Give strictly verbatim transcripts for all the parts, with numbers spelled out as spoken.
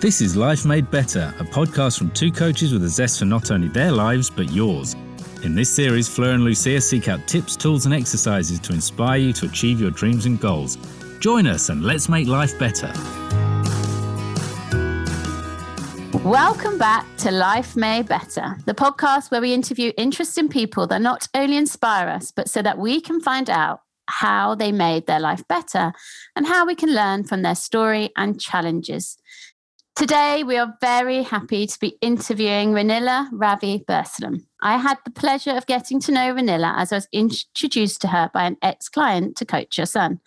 This is Life Made Better, a podcast from two coaches with a zest for not only their lives, but yours. In this series, Fleur and Lucia seek out tips, tools and exercises to inspire you to achieve your dreams and goals. Join us and let's make life better. Welcome back to Life Made Better, the podcast where we interview interesting people that not only inspire us, but so that we can find out how they made their life better and how we can learn from their story and challenges. Today, we are very happy to be interviewing Ronila Ravi Burslem. I had the pleasure of getting to know Ronila as I was introduced to her by an ex-client to coach her son.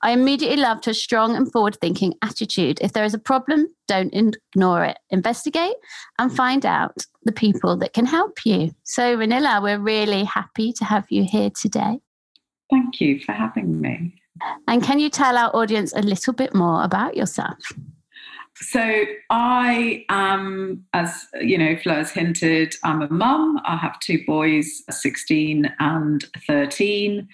I immediately loved her strong and forward-thinking attitude. If there is a problem, don't ignore it. Investigate and find out the people that can help you. So Ronila, we're really happy to have you here today. Thank you for having me. And can you tell our audience a little bit more about yourself? So I am, as you know, Fleur's hinted, I'm a mum. I have two boys, sixteen and thirteen.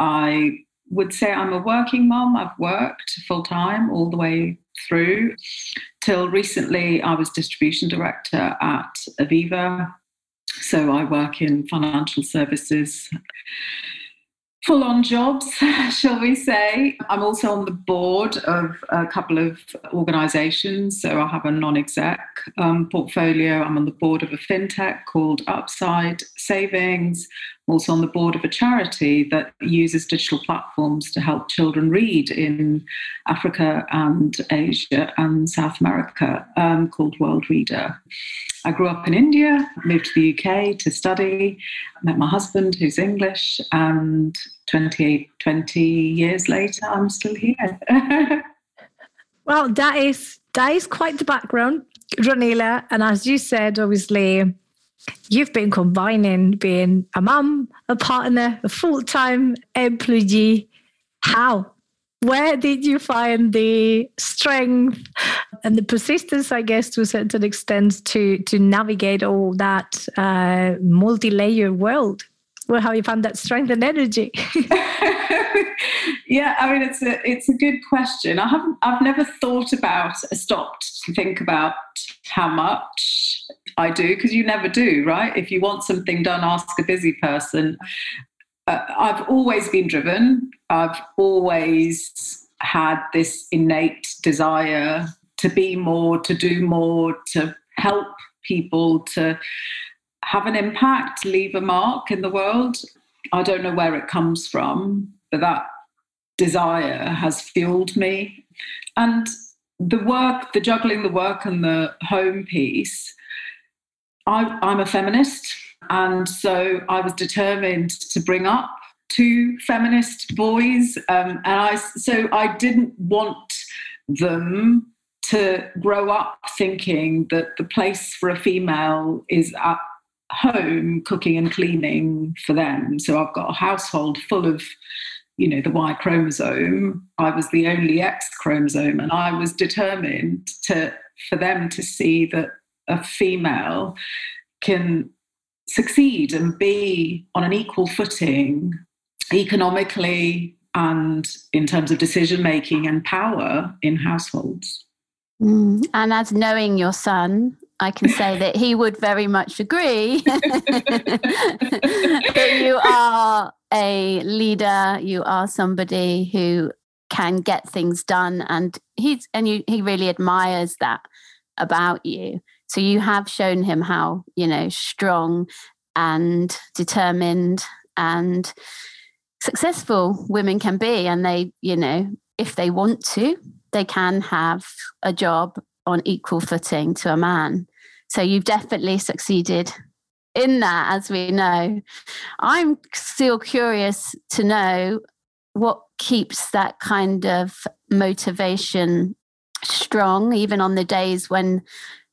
I would say I'm a working mum. I've worked full-time all the way through. Till recently, I was distribution director at Aviva. So I work in financial services, full-on jobs, shall we say. I'm also on the board of a couple of organisations. So I have a non-exec um, portfolio. I'm on the board of a fintech called Upside Savings. I'm also on the board of a charity that uses digital platforms to help children read in Africa and Asia and South America um, called World Reader. I grew up in India, moved to the U K to study, met my husband who's English, and twenty, twenty years later, I'm still here. Well, that is, that is quite the background, Ronila. And as you said, obviously, you've been combining being a mum, a partner, a full-time employee. How? Where did you find the strength and the persistence, I guess, to a certain extent, to, to navigate all that uh, multi-layered world? Well, how you found that strength and energy? Yeah, I mean, it's a it's a good question. I haven't, I've never thought about, stopped to think about how much I do, because you never do, right? If you want something done, ask a busy person. Uh, I've always been driven. I've always had this innate desire to be more, to do more, to help people, to have an impact, leave a mark in the world. I don't know where it comes from, but that desire has fueled me. And the work, the juggling the work and the home piece, I, I'm a feminist. And so I was determined to bring up two feminist boys. Um, and I, so I didn't want them to grow up thinking that the place for a female is at home cooking and cleaning for them. So I've got a household full of, you know, the Y chromosome. I was the only X chromosome. And I was determined to for them to see that a female can succeed and be on an equal footing economically and in terms of decision making and power in households. Mm. And as knowing your son, I can say that he would very much agree that you are a leader, you are somebody who can get things done, and he's and you, he really admires that about you. So you have shown him how, you know, strong and determined and successful women can be. And they, you know, if they want to, they can have a job on equal footing to a man. So you've definitely succeeded in that, as we know. I'm still curious to know what keeps that kind of motivation strong, even on the days when,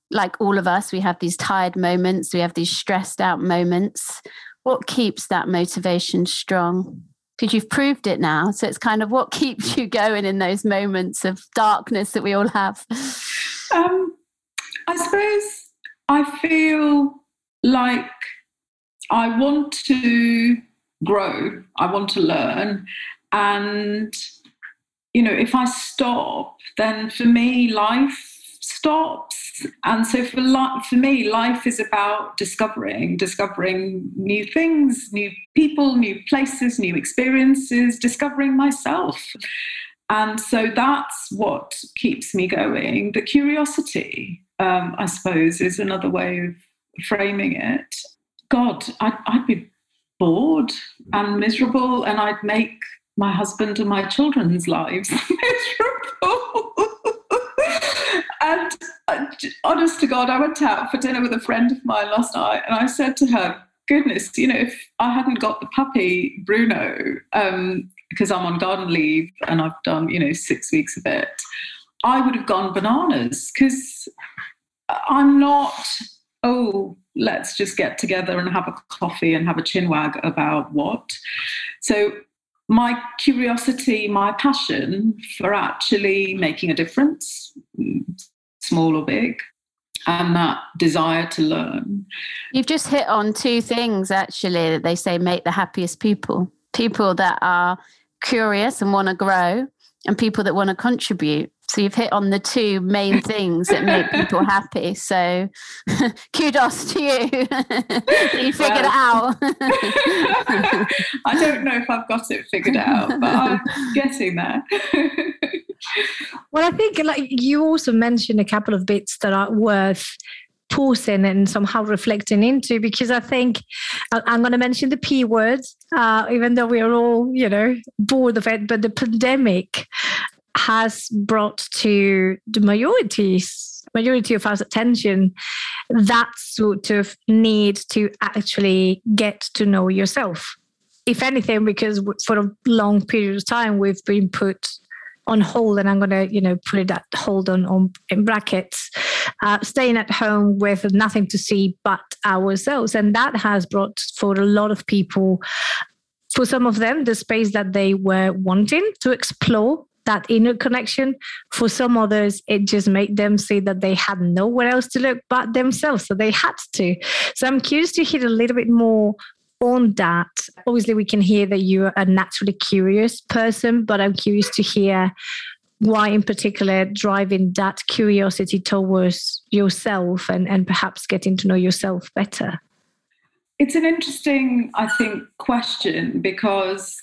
like all of us, we have these tired moments, we have these stressed out moments. What keeps that motivation strong? Because you've proved it now. So it's kind of what keeps you going in those moments of darkness that we all have. Um, I suppose I feel like I want to grow. I want to learn. And, you know, if I stop, then for me, life stops. And so for li- for me, life is about discovering, discovering new things, new people, new places, new experiences, discovering myself. And so that's what keeps me going. The curiosity, um, I suppose, is another way of framing it. God, I'd, I'd be bored and miserable, and I'd make my husband and my children's lives miserable. And honest to God, I went out for dinner with a friend of mine last night, and I said to her, goodness, you know, if I hadn't got the puppy, Bruno, um, because I'm on garden leave and I've done, you know, six weeks of it, I would have gone bananas, because I'm not, oh, let's just get together and have a coffee and have a chinwag about what. So my curiosity, my passion for actually making a difference, small or big, and that desire to learn. You've just hit on two things, actually, that they say make the happiest people. People that are curious and want to grow, and people that want to contribute. So you've hit on the two main things that make people happy. So kudos to you. You figured well, it out. I don't know if I've got it figured out, but I'm getting there. Well, I think like you also mentioned a couple of bits that are worth pausing and somehow reflecting into, because I think I'm going to mention the P word, uh, even though we are all, you know, bored of it, but the pandemic has brought to the majorities, majority of us attention, that sort of need to actually get to know yourself. If anything, because for a long period of time, we've been put on hold, and I'm going to, you know, put that hold on, on in brackets, uh, staying at home with nothing to see but ourselves. And that has brought for a lot of people, for some of them, the space that they were wanting to explore, that inner connection. For some others, it just made them see that they had nowhere else to look but themselves. So they had to. So I'm curious to hear a little bit more on that. Obviously, we can hear that you're a naturally curious person, but I'm curious to hear why in particular driving that curiosity towards yourself and, and perhaps getting to know yourself better. It's an interesting, I think, question, because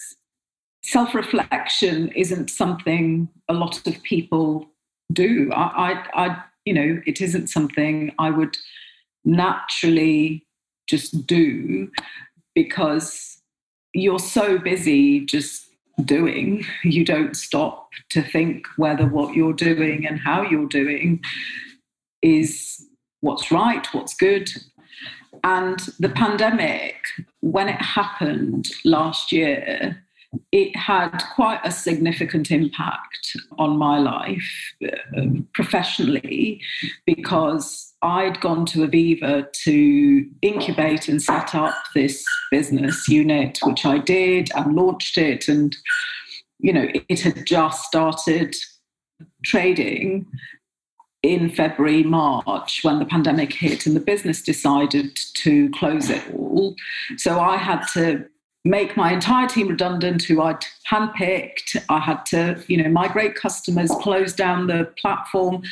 self-reflection isn't something a lot of people do. I, I, I you know, it isn't something I would naturally just do, because you're so busy just doing, you don't stop to think whether what you're doing and how you're doing is what's right, what's good. And the pandemic, when it happened last year, it had quite a significant impact on my life um, professionally, because I'd gone to Aviva to incubate and set up this business unit, which I did, and launched it. And, you know, it had just started trading in February, March, when the pandemic hit, and the business decided to close it all. So I had to make my entire team redundant, who I'd handpicked. I had to, you know, migrate customers, close down the platform.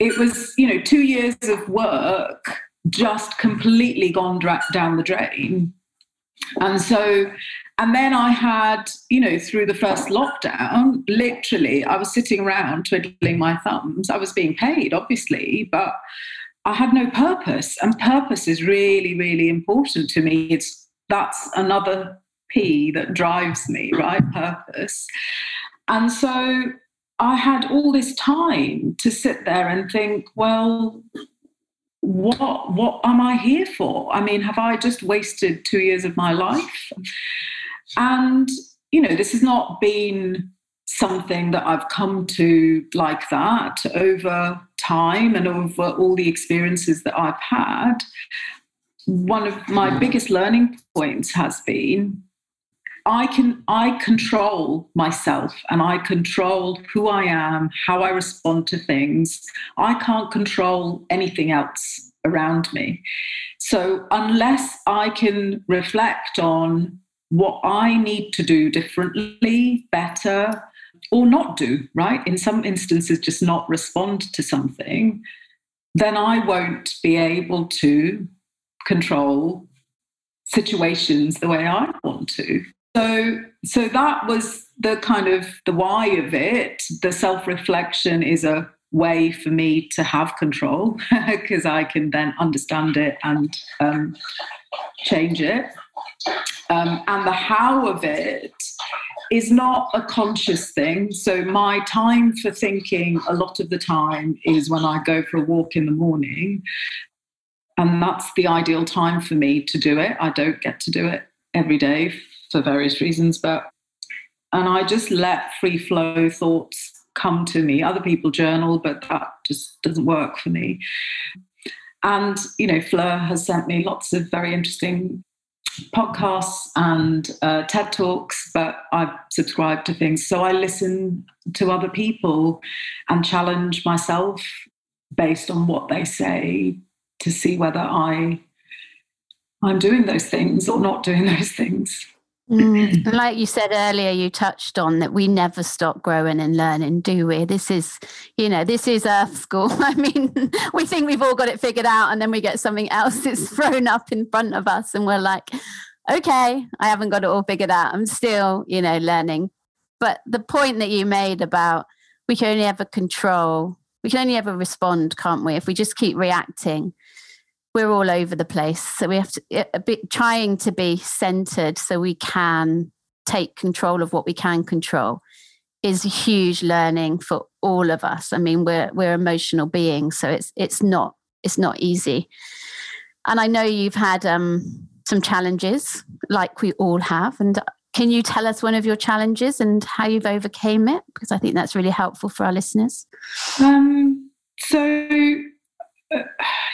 It was, you know, two years of work just completely gone dra- down the drain. And so, and then I had, you know, through the first lockdown, literally, I was sitting around twiddling my thumbs. I was being paid, obviously, but I had no purpose. And purpose is really, really important to me. It's That's another P that drives me, right? Purpose. And so I had all this time to sit there and think, well, what, what am I here for? I mean, have I just wasted two years of my life? And, you know, this has not been something that I've come to like that over time and over all the experiences that I've had. One of my biggest learning points has been I can I control myself, and I control who I am, how I respond to things. I can't control anything else around me. So unless I can reflect on what I need to do differently, better, or not do, right? In some instances, just not respond to something, then I won't be able to control situations the way I want to. So, so that was the kind of the why of it. The self-reflection is a way for me to have control because I can then understand it and um, change it. Um, and the how of it is not a conscious thing. So my time for thinking a lot of the time is when I go for a walk in the morning. And that's the ideal time for me to do it. I don't get to do it every day for various reasons, but and I just let free flow thoughts come to me. Other people journal, but that just doesn't work for me. And, you know, Fleur has sent me lots of very interesting podcasts and uh, TED Talks, but I subscribe to things. So I listen to other people and challenge myself based on what they say to see whether I, I'm doing those things or not doing those things. Mm. Like you said earlier, you touched on that we never stop growing and learning, do we? This is, you know, this is Earth School. I mean, we think we've all got it figured out and then we get something else that's thrown up in front of us and we're like, okay, I haven't got it all figured out. I'm still, you know, learning. But the point that you made about we can only ever control, we can only ever respond, can't we? If we just keep reacting, we're all over the place. So we have to a bit trying to be centered so we can take control of what we can control is a huge learning for all of us. I mean, we're we're emotional beings, so it's it's not it's not easy. And I know you've had um, some challenges, like we all have. And can you tell us one of your challenges and how you've overcame it? Because I think that's really helpful for our listeners. Um, so. Uh,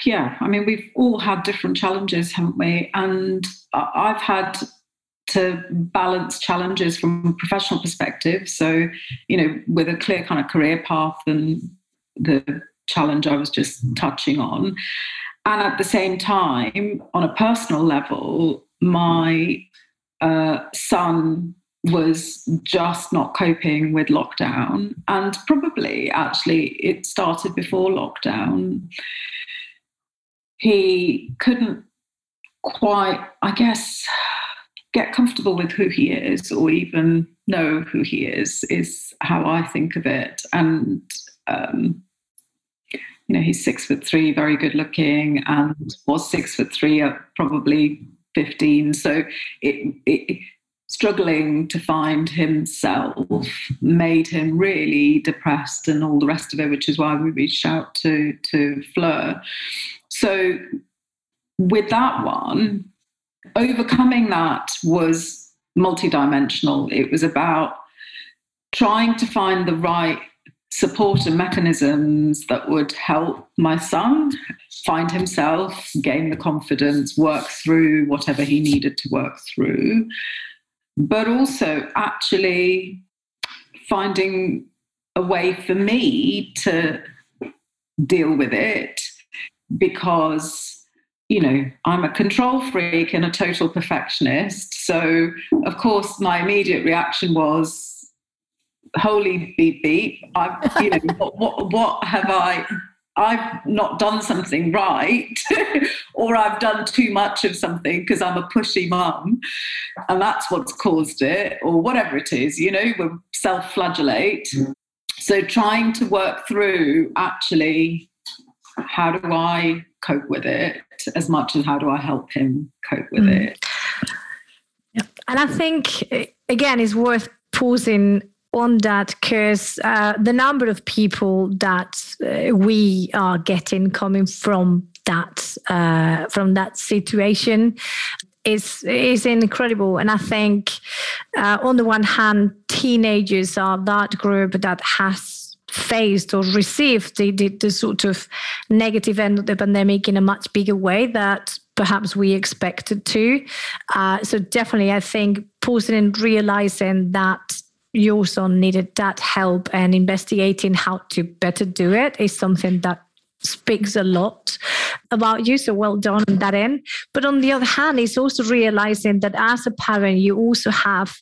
yeah, I mean, we've all had different challenges, haven't we? And I've had to balance challenges from a professional perspective. So, you know, with a clear kind of career path and the challenge I was just touching on. And at the same time, on a personal level, my uh, son was just not coping with lockdown. And probably, actually, it started before lockdown. He couldn't quite, I guess, get comfortable with who he is or even know who he is, is how I think of it. And, um, you know, he's six foot three, very good looking, and was six foot three at probably fifteen. So it... it struggling to find himself made him really depressed and all the rest of it, which is why we reached out to, to Fleur. So with that one, overcoming that was multidimensional. It was about trying to find the right support and mechanisms that would help my son find himself, gain the confidence, work through whatever he needed to work through, but also actually finding a way for me to deal with it because, you know, I'm a control freak and a total perfectionist. So, of course, my immediate reaction was, holy beep beep, I've, you know, what, what, what have I... I've not done something right or I've done too much of something because I'm a pushy mum and that's what's caused it or whatever it is, you know, we self-flagellate. Mm. So trying to work through actually how do I cope with it as much as how do I help him cope with mm. it. Yep. And I think, again, it's worth pausing on that because uh, the number of people that uh, we are getting coming from that uh, from that situation is is incredible. And I think uh, on the one hand, teenagers are that group that has faced or received the, the, the sort of negative end of the pandemic in a much bigger way that perhaps we expected to. Uh, so definitely, I think pausing and realizing that you also needed that help and investigating how to better do it is something that speaks a lot about you. So well done on that end. But on the other hand, it's also realizing that as a parent, you also have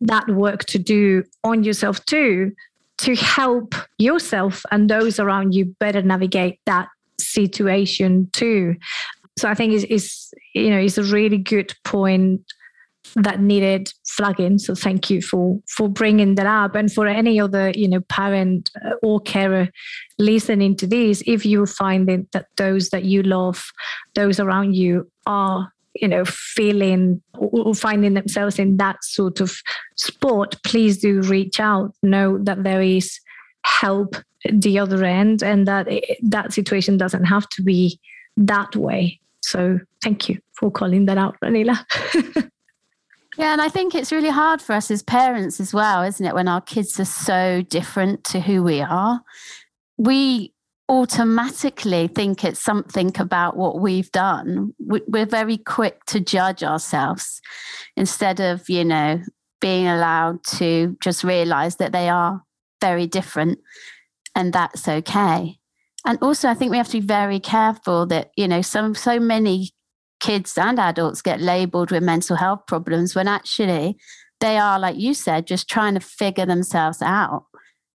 that work to do on yourself too, to help yourself and those around you better navigate that situation too. So I think it's, it's you know, it's a really good point that needed flagging. So thank you for, for bringing that up. And for any other, you know, parent or carer listening to this, if you find that those that you love, those around you are, you know, feeling or finding themselves in that sort of spot, please do reach out. Know that there is help at the other end and that it, that situation doesn't have to be that way. So thank you for calling that out, Ronila. Yeah, and I think it's really hard for us as parents as well, isn't it? When our kids are so different to who we are, we automatically think it's something about what we've done. We're very quick to judge ourselves instead of, you know, being allowed to just realize that they are very different and that's okay. And also, I think we have to be very careful that, you know, some so many kids and adults get labeled with mental health problems when actually they are, like you said, just trying to figure themselves out.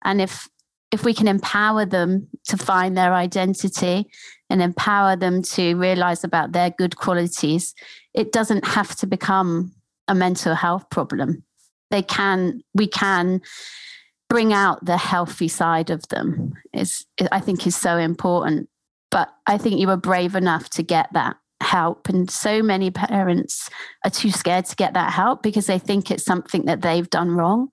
And if if we can empower them to find their identity and empower them to realize about their good qualities, it doesn't have to become a mental health problem. They can, we can bring out the healthy side of them. It's, it, I think is so important, but I think you were brave enough to get that help. And so many parents are too scared to get that help because they think it's something that they've done wrong.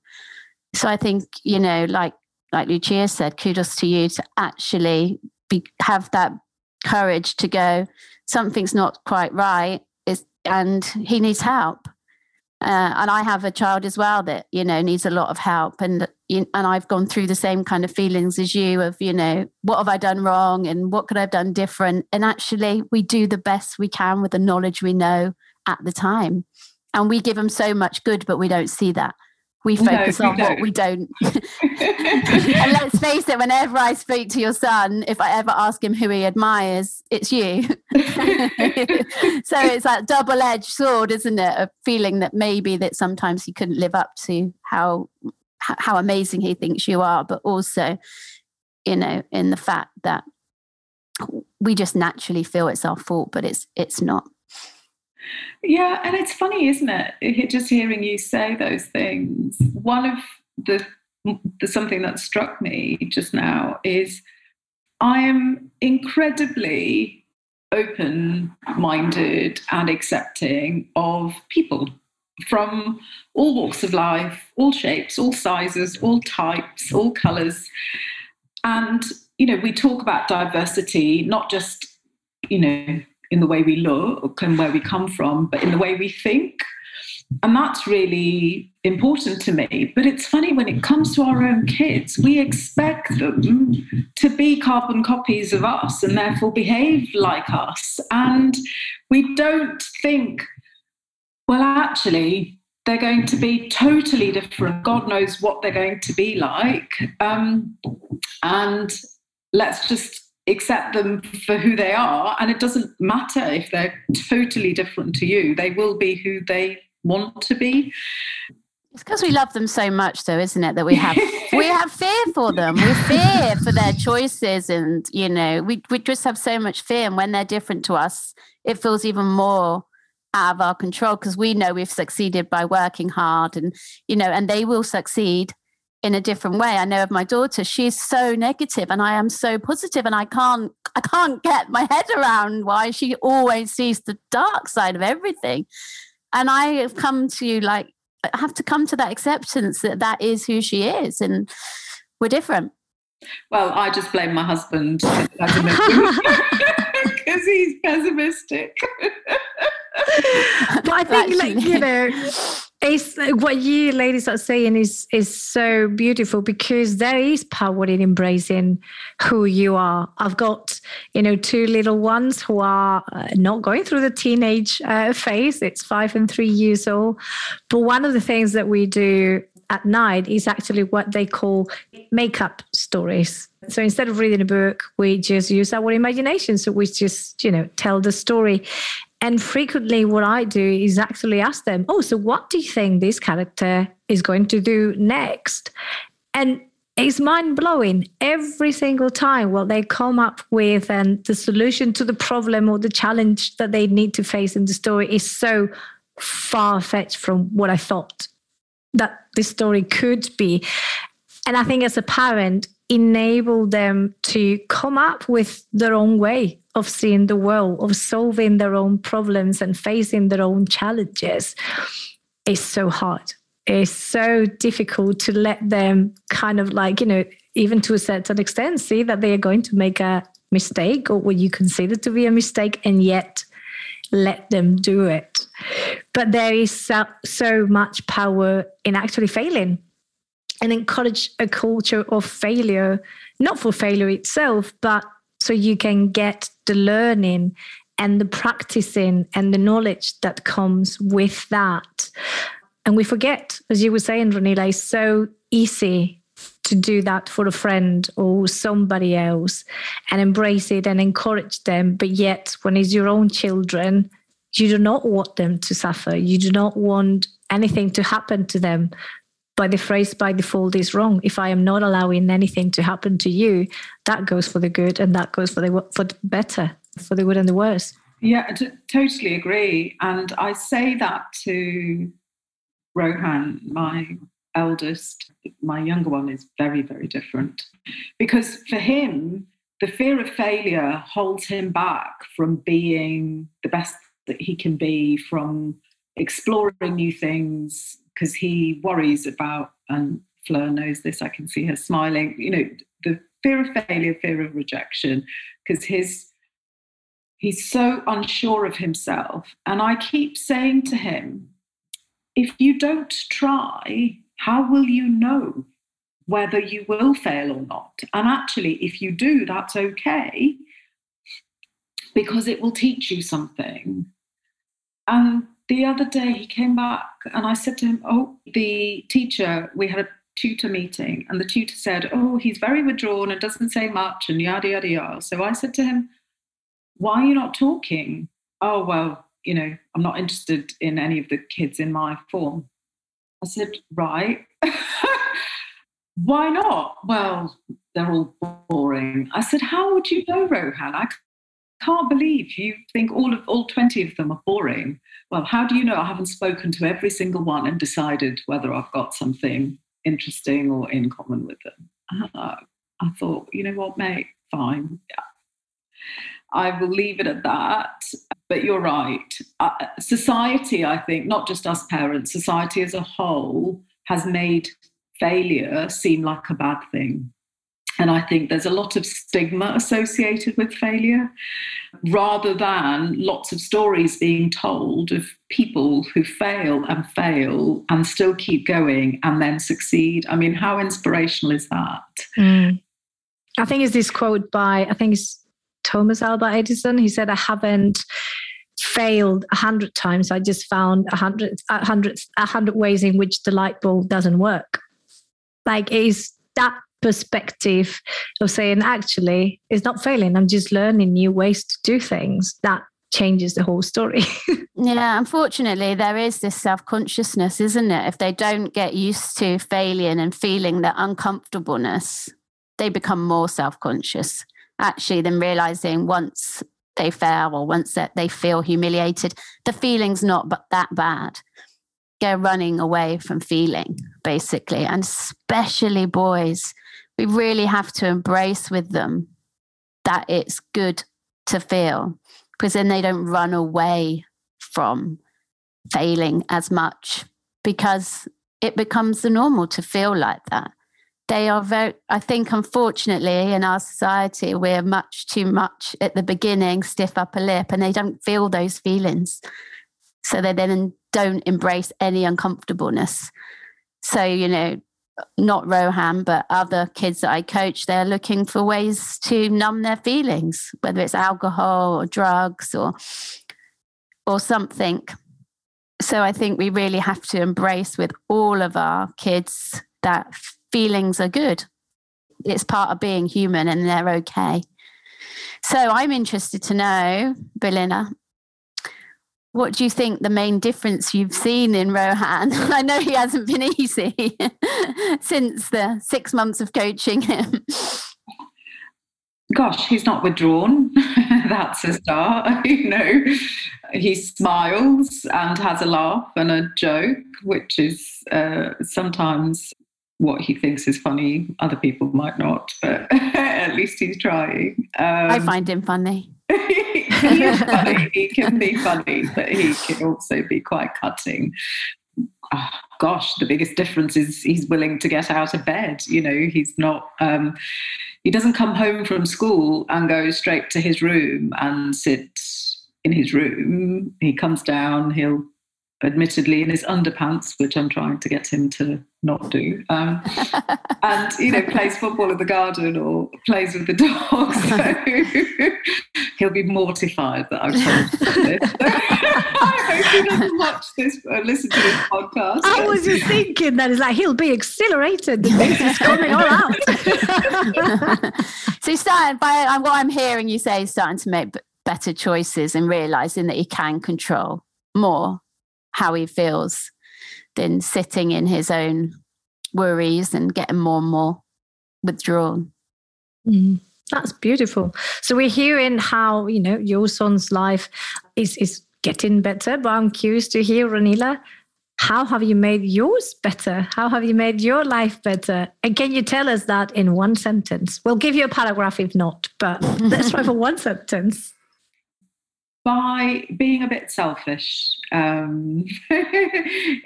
So I think, you know, like, like Lucia said, kudos to you to actually be, have that courage to go, something's not quite right is, and he needs help. Uh, and I have a child as well that, you know, needs a lot of help. And, and I've gone through the same kind of feelings as you of, you know, what have I done wrong and what could I have done different? And actually we do the best we can with the knowledge we know at the time. And we give them so much good, but we don't see that. We focus no, on don't. what we don't. And let's face it, whenever I speak to your son, if I ever ask him who he admires, it's you. So it's that double-edged sword, isn't it? A feeling that maybe that sometimes he couldn't live up to how how amazing he thinks you are, but also, you know, in the fact that we just naturally feel it's our fault, but it's it's not. Yeah, and it's funny, isn't it? Just hearing you say those things. One of the, the something that struck me just now is I am incredibly open-minded and accepting of people from all walks of life, all shapes, all sizes, all types, all colours. And, you know, we talk about diversity, not just, you know, in the way we look and where we come from, but in the way we think. And that's really important to me. But it's funny, when it comes to our own kids, we expect them to be carbon copies of us and therefore behave like us. And we don't think, well, actually, they're going to be totally different. God knows what they're going to be like. Um, and let's just accept them for who they are, and it doesn't matter if they're totally different to you. They will be who they want to be. It's because we love them so much, though, isn't it, that we have we have fear for them. We fear for their choices, and, you know, we we just have so much fear. And when they're different to us, it feels even more out of our control because we know we've succeeded by working hard, and, you know, and they will succeed in a different way. I know of my daughter, she's so negative and I am so positive, and I can't I can't get my head around why she always sees the dark side of everything. And I have come to like I have to come to that acceptance that that is who she is, and we're different. Well, I just blame my husband because he's pessimistic. But I think, like, you know, it's what you ladies are saying is is so beautiful, because there is power in embracing who you are. I've got, you know, two little ones who are not going through the teenage uh, phase. It's five and three years old. But one of the things that we do at night is actually what they call make-up stories. So instead of reading a book, we just use our imagination. So we just, you know, tell the story. And frequently what I do is actually ask them, oh, so what do you think this character is going to do next? And it's mind-blowing every single time what they come up with, and the solution to the problem or the challenge that they need to face in the story is so far-fetched from what I thought that this story could be. And I think as a parent, enable them to come up with their own way of seeing the world, of solving their own problems and facing their own challenges, is so hard. It's so difficult to let them kind of like, you know, even to a certain extent, see that they are going to make a mistake or what you consider to be a mistake, and yet let them do it. But there is so, so much power in actually failing, and encourage a culture of failure, not for failure itself, but so you can get the learning and the practicing and the knowledge that comes with that. And we forget, as you were saying, Ronila, it's so easy to do that for a friend or somebody else and embrace it and encourage them. But yet when it's your own children, you do not want them to suffer. You do not want anything to happen to them. But the phrase by default is wrong. If I am not allowing anything to happen to you, that goes for the good, and that goes for the, for the better, for the good and the worse. Yeah, I t- totally agree. And I say that to Rohan, my eldest. My younger one is very, very different, because for him, the fear of failure holds him back from being the best that he can be, from exploring new things, because he worries about, and Fleur knows this, I can see her smiling, you know, the fear of failure, fear of rejection, because his he's so unsure of himself. And I keep saying to him, if you don't try, how will you know whether you will fail or not? And actually, if you do, that's okay, because it will teach you something. And the other day he came back and I said to him, oh, the teacher, we had a tutor meeting, and the tutor said, oh, he's very withdrawn and doesn't say much and yada, yada, yada. So I said to him, why are you not talking? Oh, well, you know, I'm not interested in any of the kids in my form. I said, right. Why not? Well, they're all boring. I said, how would you know, Rohan? I can't believe you think all of all twenty of them are boring. Well, how do you know? I haven't spoken to every single one and decided whether I've got something interesting or in common with them. Uh, I thought, you know what, mate, fine. Yeah. I will leave it at that. But you're right. Uh, society, I think, not just us parents, society as a whole has made failure seem like a bad thing. And I think there's a lot of stigma associated with failure, rather than lots of stories being told of people who fail and fail and still keep going and then succeed. I mean, how inspirational is that? Mm. I think it's this quote by, I think it's Thomas Alva Edison. He said, I haven't failed a hundred times. I just found a hundred, a hundred, a hundred ways in which the light bulb doesn't work. Like, it is that perspective of saying, actually, it's not failing, I'm just learning new ways to do things, that changes the whole story. Yeah, unfortunately there is this self-consciousness, isn't it? If they don't get used to failing and feeling that uncomfortableness, they become more self-conscious actually than realizing once they fail or once that they feel humiliated, the feeling's not that bad. They're running away from feeling, basically, and especially boys. We really have to embrace with them that it's good to feel, because then they don't run away from failing as much, because it becomes the normal to feel like that. They are very, I think, unfortunately, in our society, we're much too much at the beginning, stiff upper lip, and they don't feel those feelings. So they then don't embrace any uncomfortableness. So, you know, not Rohan, but other kids that I coach, they're looking for ways to numb their feelings, whether it's alcohol or drugs or or something So I think we really have to embrace with all of our kids that feelings are good. It's part of being human and they're okay. So I'm interested to know, Belinda, what do you think the main difference you've seen in Rohan? I know he hasn't been easy since the six months of coaching him. Gosh, he's not withdrawn. That's a start. You know, he smiles and has a laugh and a joke, which is uh, sometimes what he thinks is funny. Other people might not, but at least he's trying. Um, I find him funny. He is funny. He can be funny, but he can also be quite cutting. Oh, gosh, the biggest difference is he's willing to get out of bed. You know, he's not... Um, He doesn't come home from school and go straight to his room and sit in his room. He comes down, he'll admittedly in his underpants, which I'm trying to get him to not do, um, and, you know, plays football in the garden or plays with the dog. So he'll be mortified that I've told him this. I hope he doesn't watch this or listen to this podcast. I was just thinking that it's like he'll be exhilarated. This is coming all out. So starting by what I'm hearing you say is starting to make better choices and realising that he can control more how he feels than sitting in his own worries and getting more and more withdrawn. Mm, that's beautiful. So we're hearing how, you know, your son's life is, is getting better, but I'm curious to hear, Ronila, how have you made yours better? How have you made your life better? And can you tell us that in one sentence? We'll give you a paragraph if not, but let's try for one sentence. By being a bit selfish, um,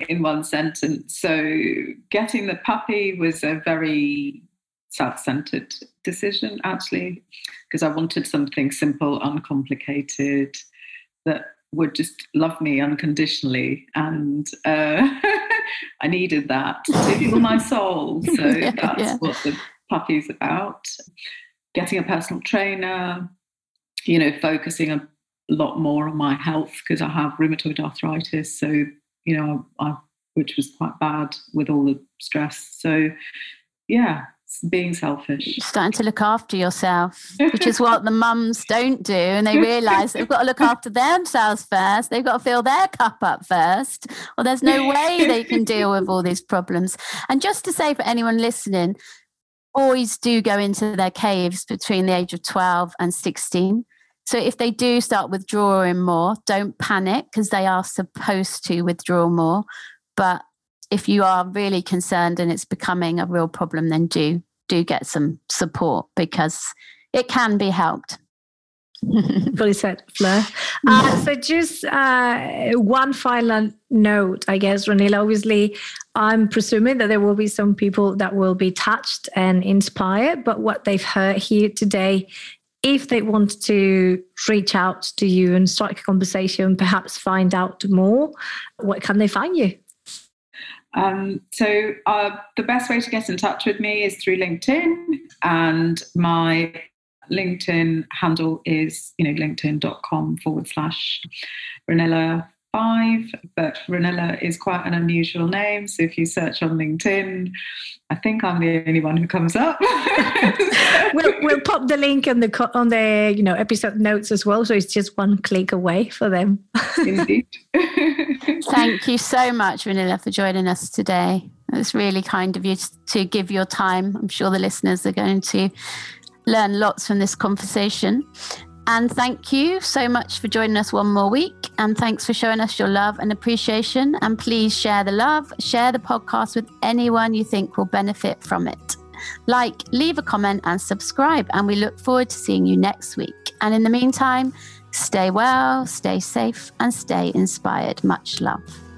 in one sentence. So getting the puppy was a very self-centered decision, actually, because I wanted something simple, uncomplicated, that would just love me unconditionally. And uh, I needed that to heal my soul. So yeah, that's yeah. what the puppy's about. Getting a personal trainer, you know, focusing on lot more on my health because I have rheumatoid arthritis, so, you know, I, which was quite bad with all the stress. So yeah, being selfish. You're starting to look after yourself, which is what the mums don't do, and they realise they've got to look after themselves first. They've got to fill their cup up first, or there's no way they can deal with all these problems. And just to say for anyone listening, boys do go into their caves between the age of twelve and sixteen. So if they do start withdrawing more, don't panic because they are supposed to withdraw more. But if you are really concerned and it's becoming a real problem, then do do get some support because it can be helped. Fully said, Fleur. Uh, so just uh, one final note, I guess, Ronila. Obviously, I'm presuming that there will be some people that will be touched and inspired, but what they've heard here today, if they want to reach out to you and strike a conversation, perhaps find out more, what can they find you? Um, so uh, the best way to get in touch with me is through LinkedIn, and my LinkedIn handle is, you know, linkedin.com forward slash Ronila five, but Ronila is quite an unusual name. So if you search on LinkedIn, I think I'm the only one who comes up. we'll, we'll pop the link on the on the you know episode notes as well, so it's just one click away for them. Indeed. Thank you so much, Ronila, for joining us today. It was really kind of you to give your time. I'm sure the listeners are going to learn lots from this conversation. And thank you so much for joining us one more week. And thanks for showing us your love and appreciation. And please share the love, share the podcast with anyone you think will benefit from it. Like, leave a comment and subscribe. And we look forward to seeing you next week. And in the meantime, stay well, stay safe, and stay inspired. Much love.